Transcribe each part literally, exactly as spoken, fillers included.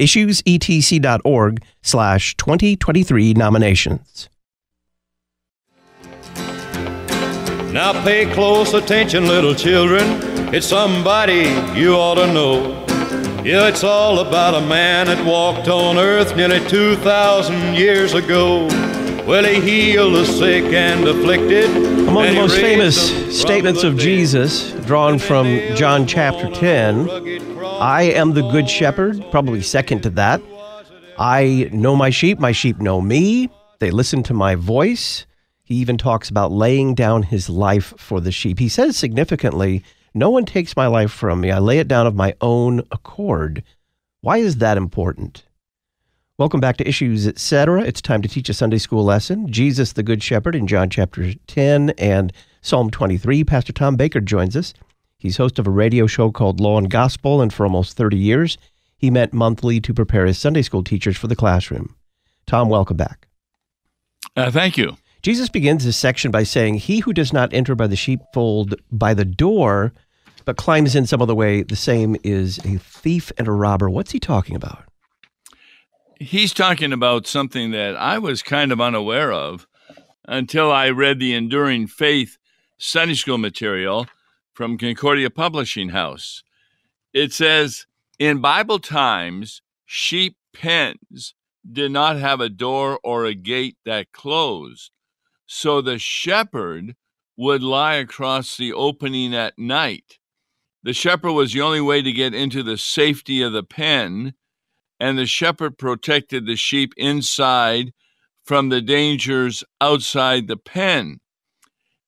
issues e t c dot org slash twenty twenty-three nominations. Now pay close attention, little children. It's somebody you ought to know. Yeah, it's all about a man that walked on earth nearly two thousand years ago. Well, he healed the sick and afflicted. Among the most famous statements of Jesus, drawn from John chapter ten, I am the good shepherd, probably second to that. I know my sheep, my sheep know me. They listen to my voice. He even talks about laying down his life for the sheep. He says significantly, no one takes my life from me. I lay it down of my own accord. Why is that important? Welcome back to Issues Etc. It's time to teach a Sunday school lesson. Jesus the Good Shepherd in John chapter ten and Psalm twenty-three. Pastor Tom Baker joins us. He's host of a radio show called Law and Gospel, and for almost thirty years, he met monthly to prepare his Sunday school teachers for the classroom. Tom, welcome back. Uh, thank you. Jesus begins this section by saying, he who does not enter by the sheepfold by the door, but climbs in some other way, the same is a thief and a robber. What's he talking about? He's talking about something that I was kind of unaware of until I read the Enduring Faith Sunday School material from Concordia Publishing House. It says, in Bible times, sheep pens did not have a door or a gate that closed. So the shepherd would lie across the opening at night. The shepherd was the only way to get into the safety of the pen, and the shepherd protected the sheep inside from the dangers outside the pen.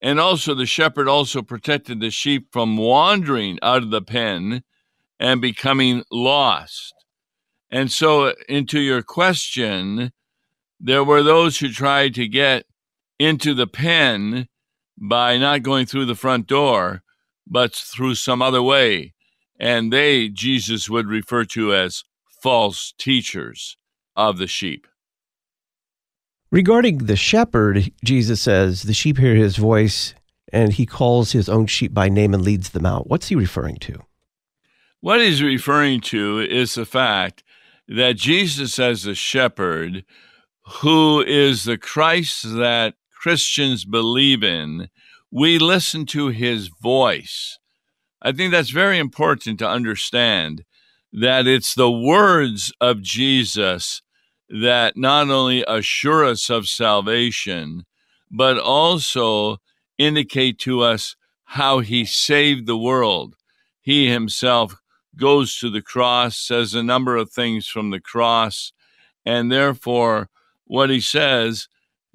And also the shepherd also protected the sheep from wandering out of the pen and becoming lost. And so into your question, there were those who tried to get into the pen by not going through the front door, but through some other way. And they, Jesus would refer to as false teachers of the sheep. Regarding the shepherd, Jesus says, the sheep hear his voice, and he calls his own sheep by name and leads them out. What's he referring to? What he's referring to is the fact that Jesus as the shepherd, who is the Christ that Christians believe in, we listen to his voice. I think that's very important to understand, that it's the words of Jesus that not only assure us of salvation, but also indicate to us how he saved the world. He himself goes to the cross, says a number of things from the cross, and therefore what he says,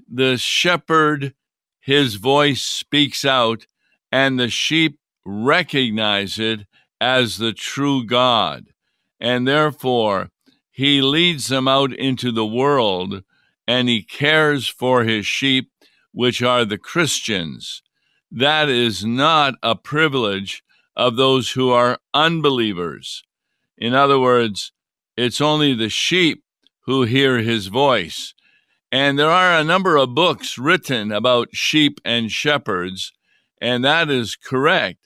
the shepherd, his voice speaks out, and the sheep recognize it as the true God. And therefore, he leads them out into the world, and he cares for his sheep, which are the Christians. That is not a privilege of those who are unbelievers. In other words, it's only the sheep who hear his voice. And there are a number of books written about sheep and shepherds, and that is correct,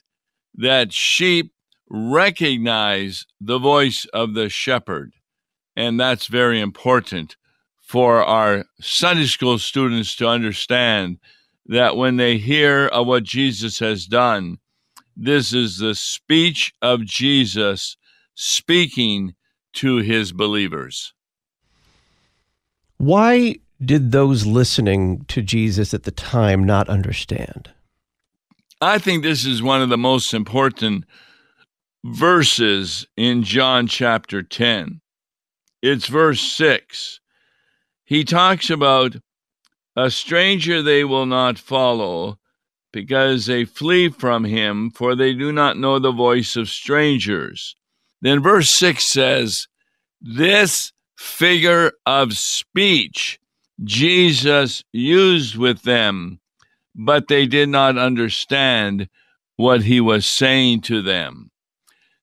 that sheep recognize the voice of the shepherd. And that's very important for our Sunday school students to understand that when they hear of what Jesus has done, this is the speech of Jesus speaking to his believers. Why did those listening to Jesus at the time not understand? I think this is one of the most important verses in John chapter ten. It's verse six. He talks about a stranger they will not follow because they flee from him, for they do not know the voice of strangers. Then verse six says, this figure of speech Jesus used with them, but they did not understand what he was saying to them.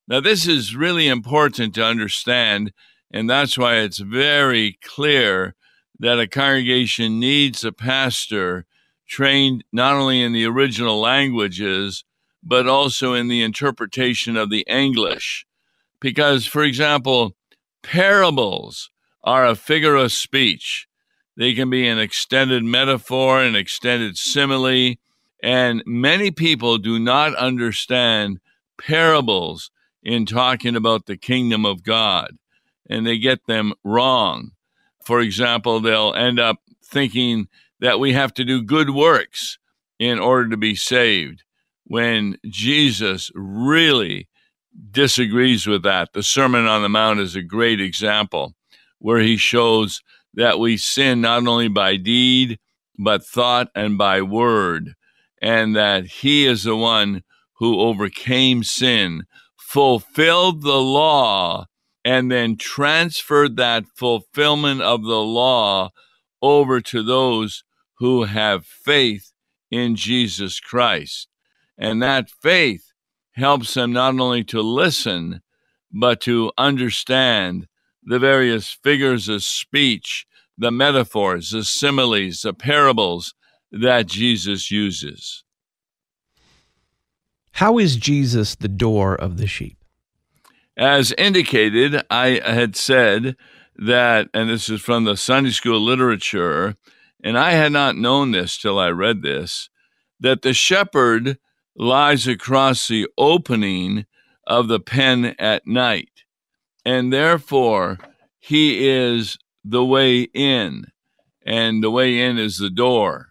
Now, this is really important to understand, and that's why it's very clear that a congregation needs a pastor trained not only in the original languages, but also in the interpretation of the English. Because, for example, parables are a figure of speech. They can be an extended metaphor, an extended simile, and many people do not understand parables in talking about the kingdom of God, and they get them wrong. For example, they'll end up thinking that we have to do good works in order to be saved, when Jesus really disagrees with that. The Sermon on the Mount is a great example where he shows that we sin not only by deed, but thought and by word, and that he is the one who overcame sin, fulfilled the law, and then transferred that fulfillment of the law over to those who have faith in Jesus Christ. And that faith helps them not only to listen, but to understand the various figures of speech, the metaphors, the similes, the parables that Jesus uses. How is Jesus the door of the sheep? As indicated, I had said that, and this is from the Sunday school literature, and I had not known this till I read this, that the shepherd lies across the opening of the pen at night, and therefore he is the way in, and the way in is the door.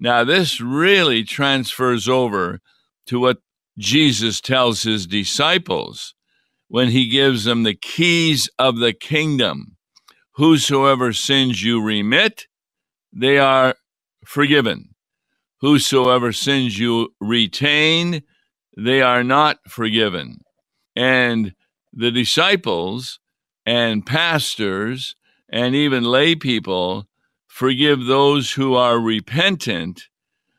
Now, this really transfers over to what Jesus tells his disciples when he gives them the keys of the kingdom. Whosoever sins you remit, they are forgiven. Whosoever sins you retain, they are not forgiven. And the disciples and pastors and even lay people forgive those who are repentant,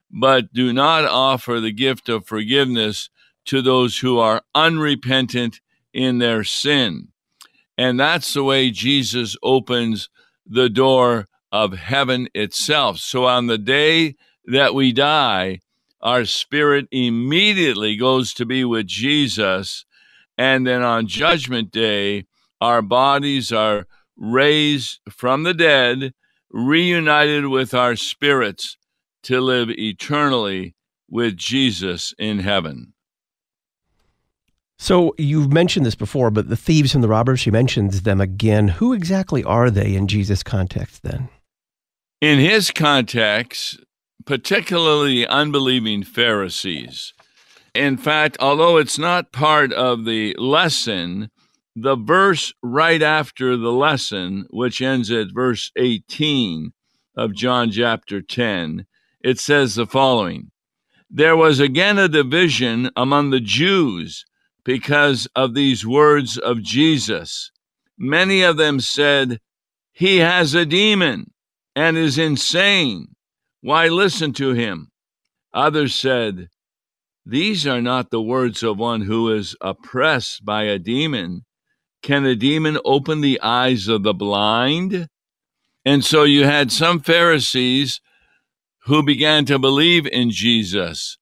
but do not offer the gift of forgiveness to those who are unrepentant in their sin. And that's the way Jesus opens the door of heaven itself. So on the day that we die, our spirit immediately goes to be with Jesus, and then on Judgment Day, our bodies are raised from the dead, reunited with our spirits to live eternally with Jesus in heaven. So you've mentioned this before, but the thieves and the robbers, she mentions them again. Who exactly are they in Jesus' context then? In his context, particularly unbelieving Pharisees. In fact, although it's not part of the lesson, the verse right after the lesson, which ends at verse eighteen of John chapter ten, it says the following: "There was again a division among the Jews because of these words of Jesus. Many of them said, 'He has a demon and is insane. Why listen to him?' Others said, 'These are not the words of one who is oppressed by a demon. Can a demon open the eyes of the blind?'" And so you had some Pharisees who began to believe in Jesus,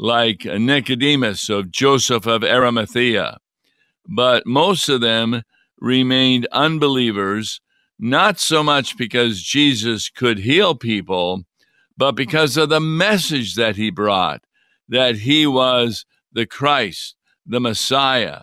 like Nicodemus of Joseph of Arimathea. But most of them remained unbelievers, not so much because Jesus could heal people, but because of the message that he brought, that he was the Christ, the Messiah,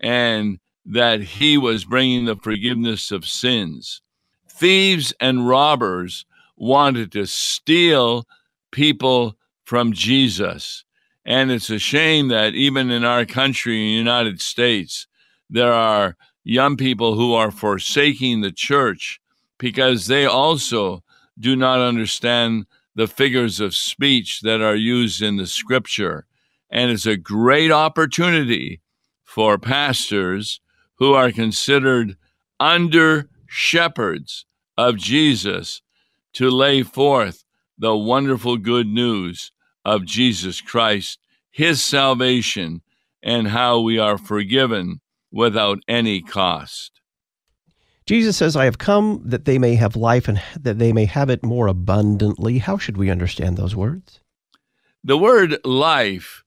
and that he was bringing the forgiveness of sins. Thieves and robbers wanted to steal people from Jesus. And it's a shame that even in our country, in the United States, there are young people who are forsaking the church because they also do not understand the figures of speech that are used in the scripture. And it's a great opportunity for pastors who are considered under shepherds of Jesus to lay forth the wonderful good news of Jesus Christ, his salvation, and how we are forgiven without any cost. Jesus says, I have come that they may have life and that they may have it more abundantly. How should we understand those words? The word life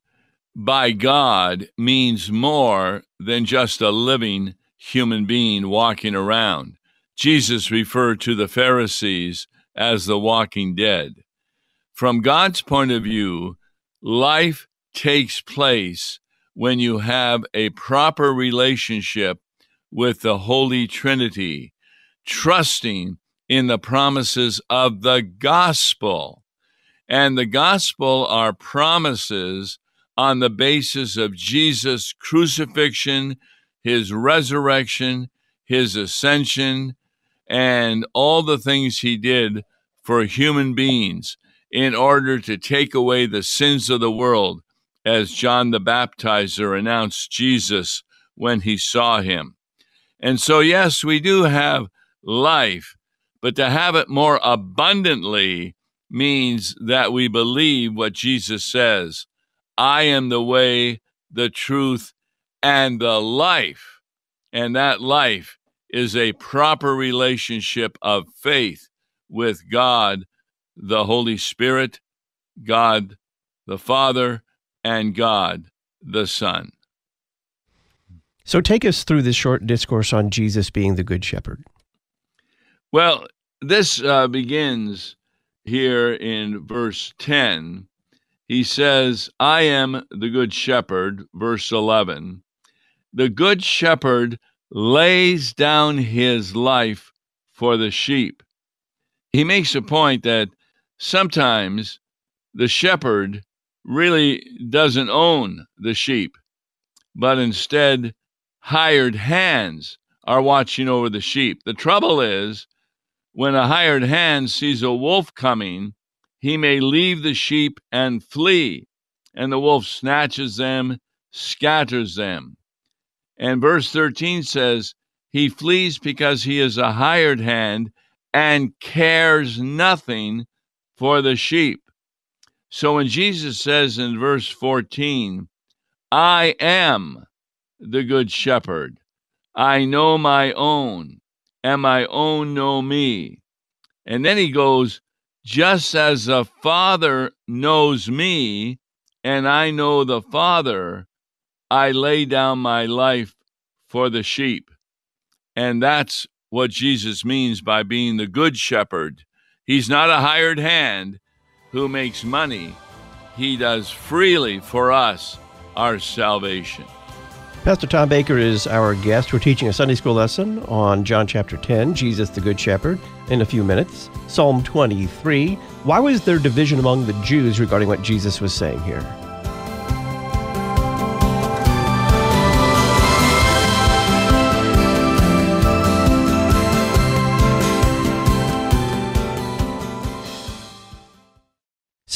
by God means more than just a living human being walking around. Jesus referred to the Pharisees as the walking dead. From God's point of view, life takes place when you have a proper relationship with the Holy Trinity, trusting in the promises of the gospel. And the gospel are promises on the basis of Jesus' crucifixion, his resurrection, his ascension, and all the things he did for human beings in order to take away the sins of the world, as John the Baptizer announced Jesus when he saw him. And so, yes, we do have life, but to have it more abundantly means that we believe what Jesus says, I am the way, the truth, and the life. And that life is a proper relationship of faith with God, the Holy Spirit, God the Father, and God the Son. So take us through this short discourse on Jesus being the Good Shepherd. Well, this uh, begins here in verse ten. He says, I am the Good Shepherd, verse eleven. The Good Shepherd lays down his life for the sheep. He makes a point that sometimes the shepherd really doesn't own the sheep, but instead hired hands are watching over the sheep. The trouble is, when a hired hand sees a wolf coming, he may leave the sheep and flee, and the wolf snatches them, scatters them. And verse thirteen says, he flees because he is a hired hand and cares nothing for the sheep. So when Jesus says in verse fourteen, I am the Good Shepherd, I know my own, and my own know me. And then he goes, just as the Father knows me, and I know the Father, I lay down my life for the sheep. And that's what Jesus means by being the Good Shepherd. He's not a hired hand who makes money. He does freely for us our salvation. Pastor Tom Baker is our guest. We're teaching a Sunday school lesson on John chapter ten, Jesus the Good Shepherd, in a few minutes. Psalm twenty-three. Why was there division among the Jews regarding what Jesus was saying here?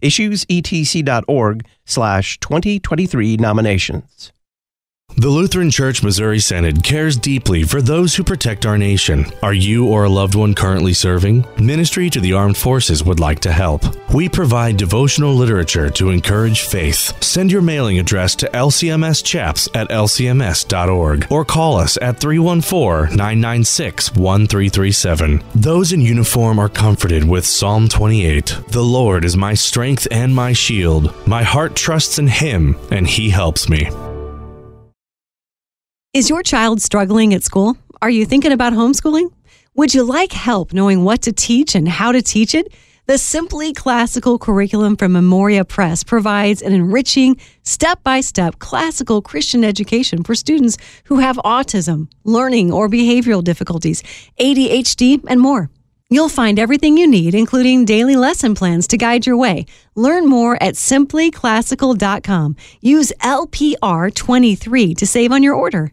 issues e t c dot org slash twenty twenty-three nominations. The Lutheran Church Missouri Synod cares deeply for those who protect our nation. Are you or a loved one currently serving? Ministry to the Armed Forces would like to help. We provide devotional literature to encourage faith. Send your mailing address to L C M S chaps at L C M S dot org or call us at three one four, nine nine six, one three three seven. Those in uniform are comforted with Psalm twenty-eight. The Lord is my strength and my shield. My heart trusts in Him, and He helps me. Is your child struggling at school? Are you thinking about homeschooling? Would you like help knowing what to teach and how to teach it? The Simply Classical curriculum from Memoria Press provides an enriching, step-by-step classical Christian education for students who have autism, learning or behavioral difficulties, A D H D, and more. You'll find everything you need, including daily lesson plans to guide your way. Learn more at simply classical dot com. Use L P R twenty-three to save on your order.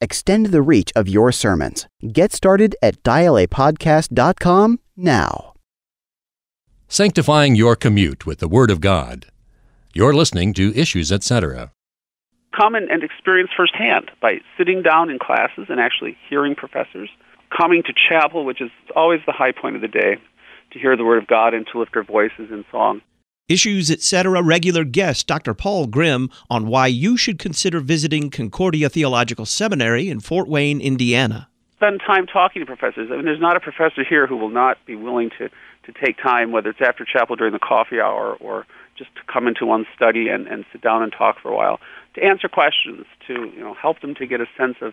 Extend the reach of your sermons. Get started at dial a podcast dot com now. Sanctifying your commute with the Word of God. You're listening to Issues, et cetera. Come and experience firsthand by sitting down in classes and actually hearing professors, coming to chapel, which is always the high point of the day, to hear the Word of God and to lift our voices in song. Issues, et cetera regular guest Doctor Paul Grimm on why you should consider visiting Concordia Theological Seminary in Fort Wayne, Indiana. Spend time talking to professors. I mean, there's not a professor here who will not be willing to, to take time, whether it's after chapel during the coffee hour or just to come into one's study and, and sit down and talk for a while, to answer questions, to you know help them to get a sense of,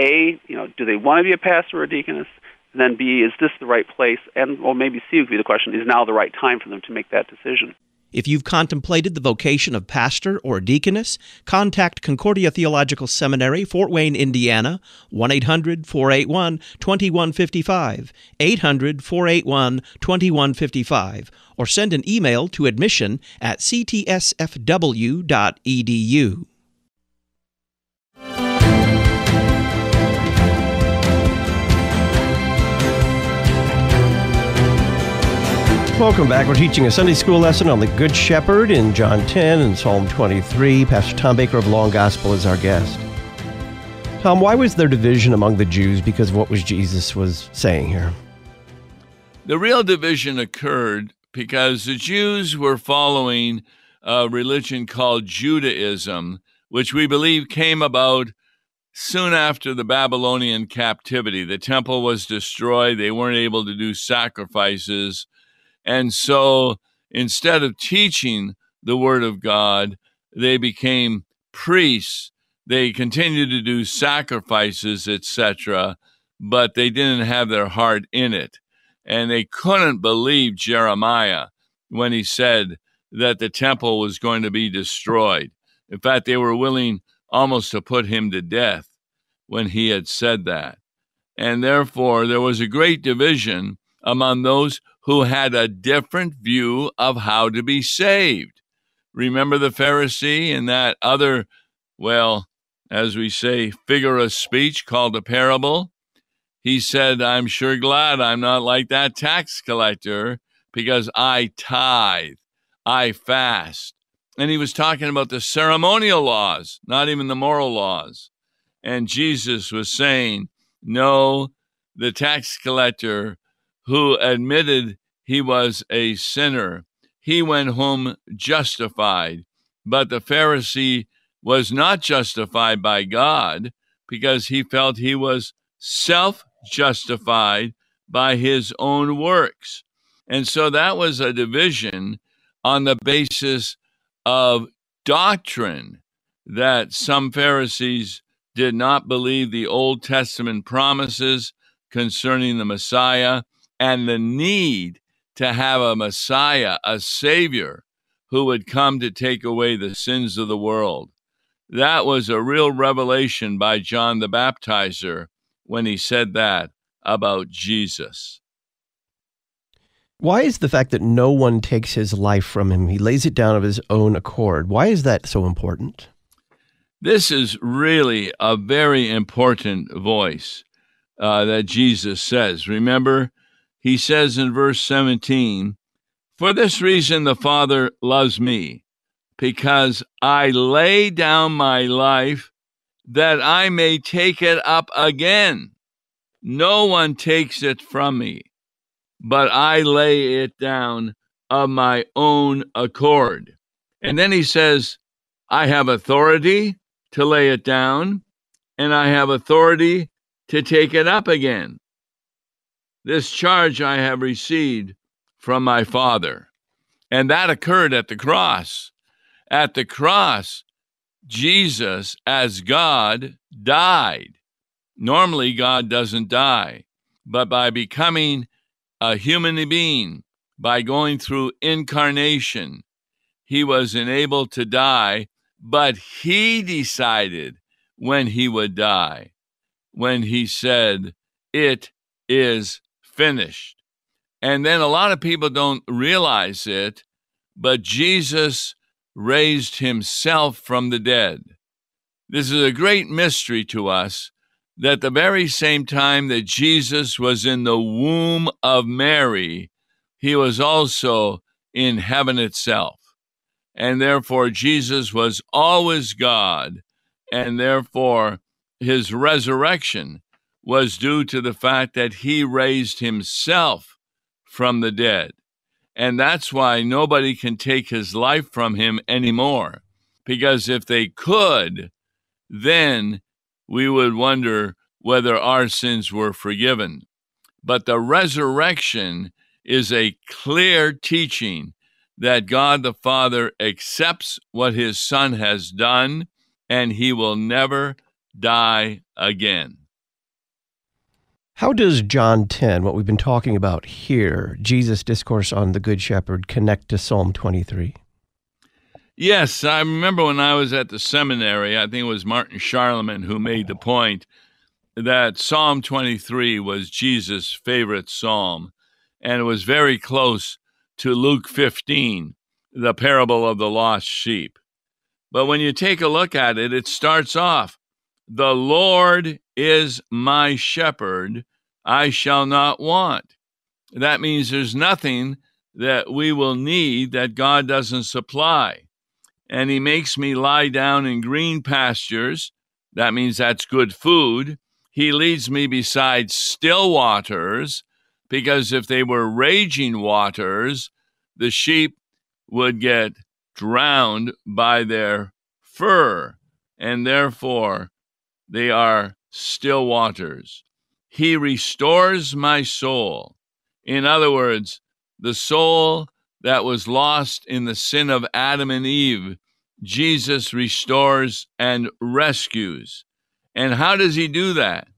A, you know, do they want to be a pastor or a deaconess? And then B, is this the right place? And, well, maybe C would be the question, is now the right time for them to make that decision? If you've contemplated the vocation of pastor or deaconess, contact Concordia Theological Seminary, Fort Wayne, Indiana, one eight hundred four eight one two one five five, eight hundred four eight one two one five five, or send an email to admission at c t s f w dot e d u. Welcome back. We're teaching a Sunday school lesson on the Good Shepherd in John ten and Psalm twenty-three. Pastor Tom Baker of Law and Gospel is our guest. Tom, why was there division among the Jews because of what was Jesus was saying here? The real division occurred because the Jews were following a religion called Judaism, which we believe came about soon after the Babylonian captivity. The temple was destroyed. They weren't able to do sacrifices. And so instead of teaching the Word of God, they became priests. They continued to do sacrifices, et cetera, but they didn't have their heart in it. And they couldn't believe Jeremiah when he said that the temple was going to be destroyed. In fact, they were willing almost to put him to death when he had said that. And therefore, there was a great division among those who had a different view of how to be saved. Remember the Pharisee and that other, well, as we say, figure of speech called a parable? He said, I'm sure glad I'm not like that tax collector because I tithe, I fast. And he was talking about the ceremonial laws, not even the moral laws. And Jesus was saying, no, the tax collector who admitted he was a sinner, he went home justified. But the Pharisee was not justified by God because he felt he was self-justified by his own works. And so that was a division on the basis of doctrine, that some Pharisees did not believe the Old Testament promises concerning the Messiah and the need to have a Messiah, a Savior, who would come to take away the sins of the world. That was a real revelation by John the Baptizer when he said that about Jesus. Why is the fact that no one takes his life from him, he lays it down of his own accord, why is that so important? This is really a very important voice uh, that Jesus says. Remember, he says in verse seventeen, for this reason the Father loves me, because I lay down my life that I may take it up again. No one takes it from me, but I lay it down of my own accord. And then he says, I have authority to lay it down, and I have authority to take it up again. This charge I have received from my Father. And that occurred at the cross. At the cross, Jesus, as God, died. Normally, God doesn't die, but by becoming a human being, by going through incarnation, he was enabled to die, but he decided when he would die, when he said, "It is finished." And then a lot of people don't realize it, but Jesus raised himself from the dead. This is a great mystery to us, that the very same time that Jesus was in the womb of Mary, he was also in heaven itself. And therefore, Jesus was always God, and therefore, his resurrection was due to the fact that he raised himself from the dead. And that's why nobody can take his life from him anymore, because if they could, then we would wonder whether our sins were forgiven. But the resurrection is a clear teaching that God the Father accepts what his Son has done, and he will never die again. How does John ten, what we've been talking about here, Jesus' discourse on the Good Shepherd, connect to Psalm twenty-three? Yes, I remember when I was at the seminary, I think it was Martin Charlemann who made the point that Psalm twenty-three was Jesus' favorite psalm, and it was very close to Luke fifteen, the parable of the lost sheep. But when you take a look at it, it starts off, "The Lord is my shepherd, I shall not want." That means there's nothing that we will need that God doesn't supply. "And he makes me lie down in green pastures." That means that's good food. "He leads me beside still waters," because if they were raging waters, the sheep would get drowned by their fur, and therefore they are still waters. "He restores my soul." In other words, the soul that was lost in the sin of Adam and Eve, Jesus restores and rescues. And how does he do that?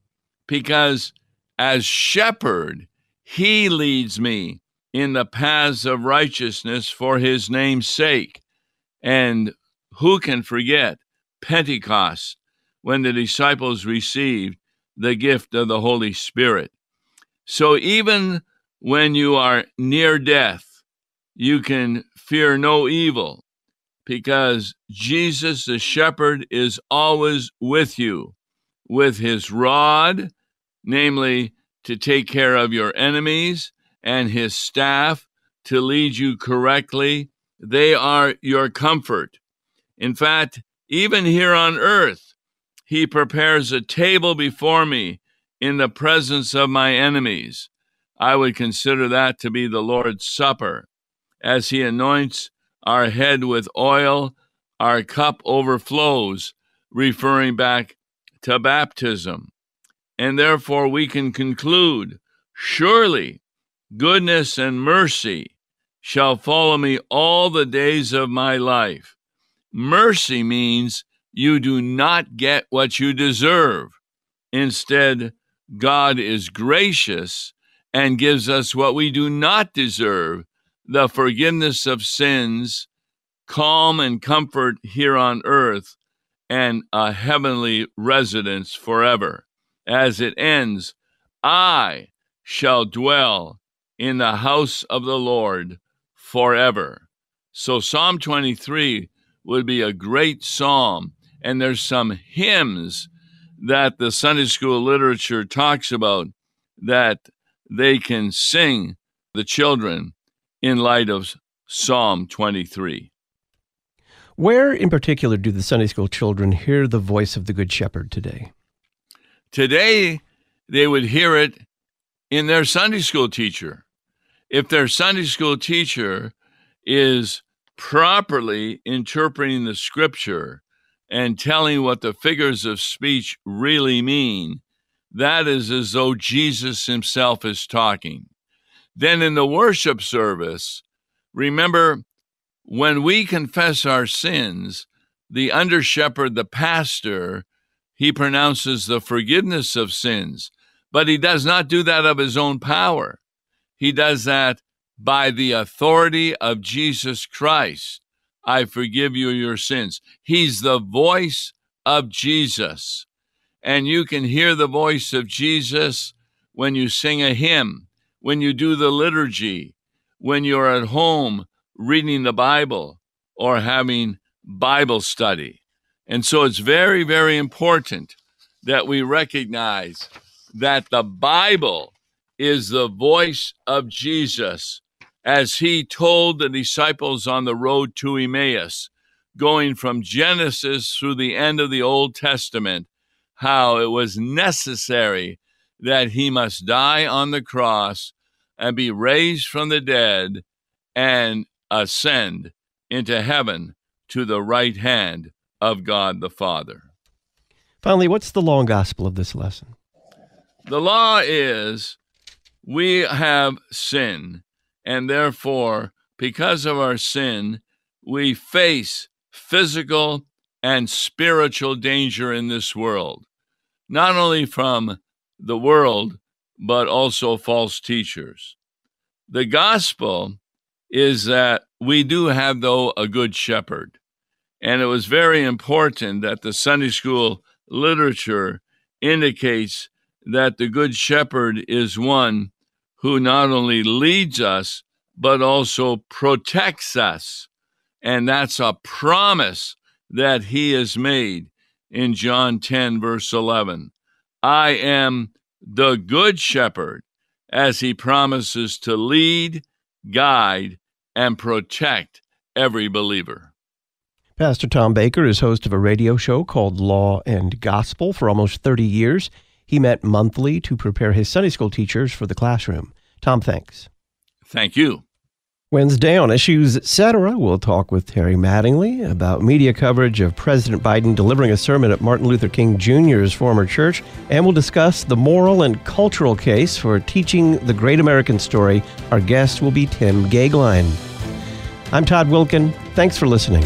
Because as shepherd, he leads me in the paths of righteousness for his name's sake. And who can forget Pentecost, when the disciples received the gift of the Holy Spirit? So even when you are near death, you can fear no evil, because Jesus the shepherd is always with you, with his rod, namely to take care of your enemies, and his staff to lead you correctly. They are your comfort. In fact, even here on earth, he prepares a table before me in the presence of my enemies. I would consider that to be the Lord's Supper, as he anoints our head with oil, our cup overflows, referring back to baptism. And therefore we can conclude, surely goodness and mercy shall follow me all the days of my life. Mercy means you do not get what you deserve. Instead, God is gracious and gives us what we do not deserve, the forgiveness of sins, calm and comfort here on earth, and a heavenly residence forever. As it ends, "I shall dwell in the house of the Lord forever." So Psalm twenty-three would be a great psalm, and there's some hymns that the Sunday school literature talks about that they can sing, the children, in light of Psalm twenty-three. Where in particular do the Sunday school children hear the voice of the Good Shepherd today? Today, they would hear it in their Sunday school teacher. If their Sunday school teacher is properly interpreting the scripture and telling what the figures of speech really mean, that is as though Jesus himself is talking. Then in the worship service, Remember, when we confess our sins, the under-shepherd, the pastor, he pronounces the forgiveness of sins, but he does not do that of his own power. He does that by the authority of Jesus Christ. I forgive you your sins. He's the voice of Jesus. And you can hear the voice of Jesus when you sing a hymn, when you do the liturgy, when you're at home reading the Bible or having Bible study. And so it's very, very important that we recognize that the Bible is the voice of Jesus, as he told the disciples on the road to Emmaus, going from Genesis through the end of the Old Testament, how it was necessary that he must die on the cross and be raised from the dead and ascend into heaven to the right hand of God the Father. Finally, what's the law and gospel of this lesson? The law is we have sin, and therefore, because of our sin, we face physical and spiritual danger in this world, not only from the world, but also false teachers. The gospel is that we do have, though, a good shepherd. And it was very important that the Sunday school literature indicates that the good shepherd is one who not only leads us, but also protects us. And that's a promise that he has made in John ten, verse eleven. I am the good shepherd, as he promises to lead, guide, and protect every believer. Pastor Tom Baker is host of a radio show called Law and Gospel. For almost thirty years. He met monthly to prepare his Sunday school teachers for the classroom. Tom, thanks. Thank you. Wednesday on Issues Etc., we'll talk with Terry Mattingly about media coverage of President Biden delivering a sermon at Martin Luther King Junior's former church, and we'll discuss the moral and cultural case for teaching the great American story. Our guest will be Tim Gagline. I'm Todd Wilken. Thanks for listening.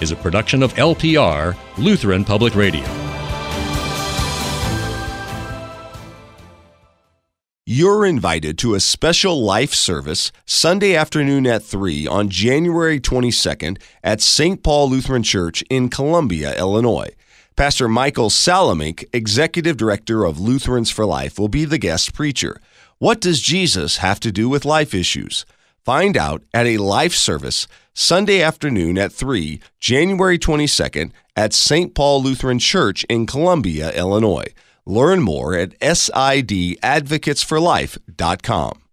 is a production of L P R, Lutheran Public Radio. You're invited to a special life service Sunday afternoon at three on January twenty-second at Saint Paul Lutheran Church in Columbia, Illinois. Pastor Michael Salamink, Executive Director of Lutherans for Life, will be the guest preacher. What does Jesus have to do with life issues? Find out at a life service Sunday afternoon at three, January twenty-second, at Saint Paul Lutheran Church in Columbia, Illinois. Learn more at S I D advocates for life dot com.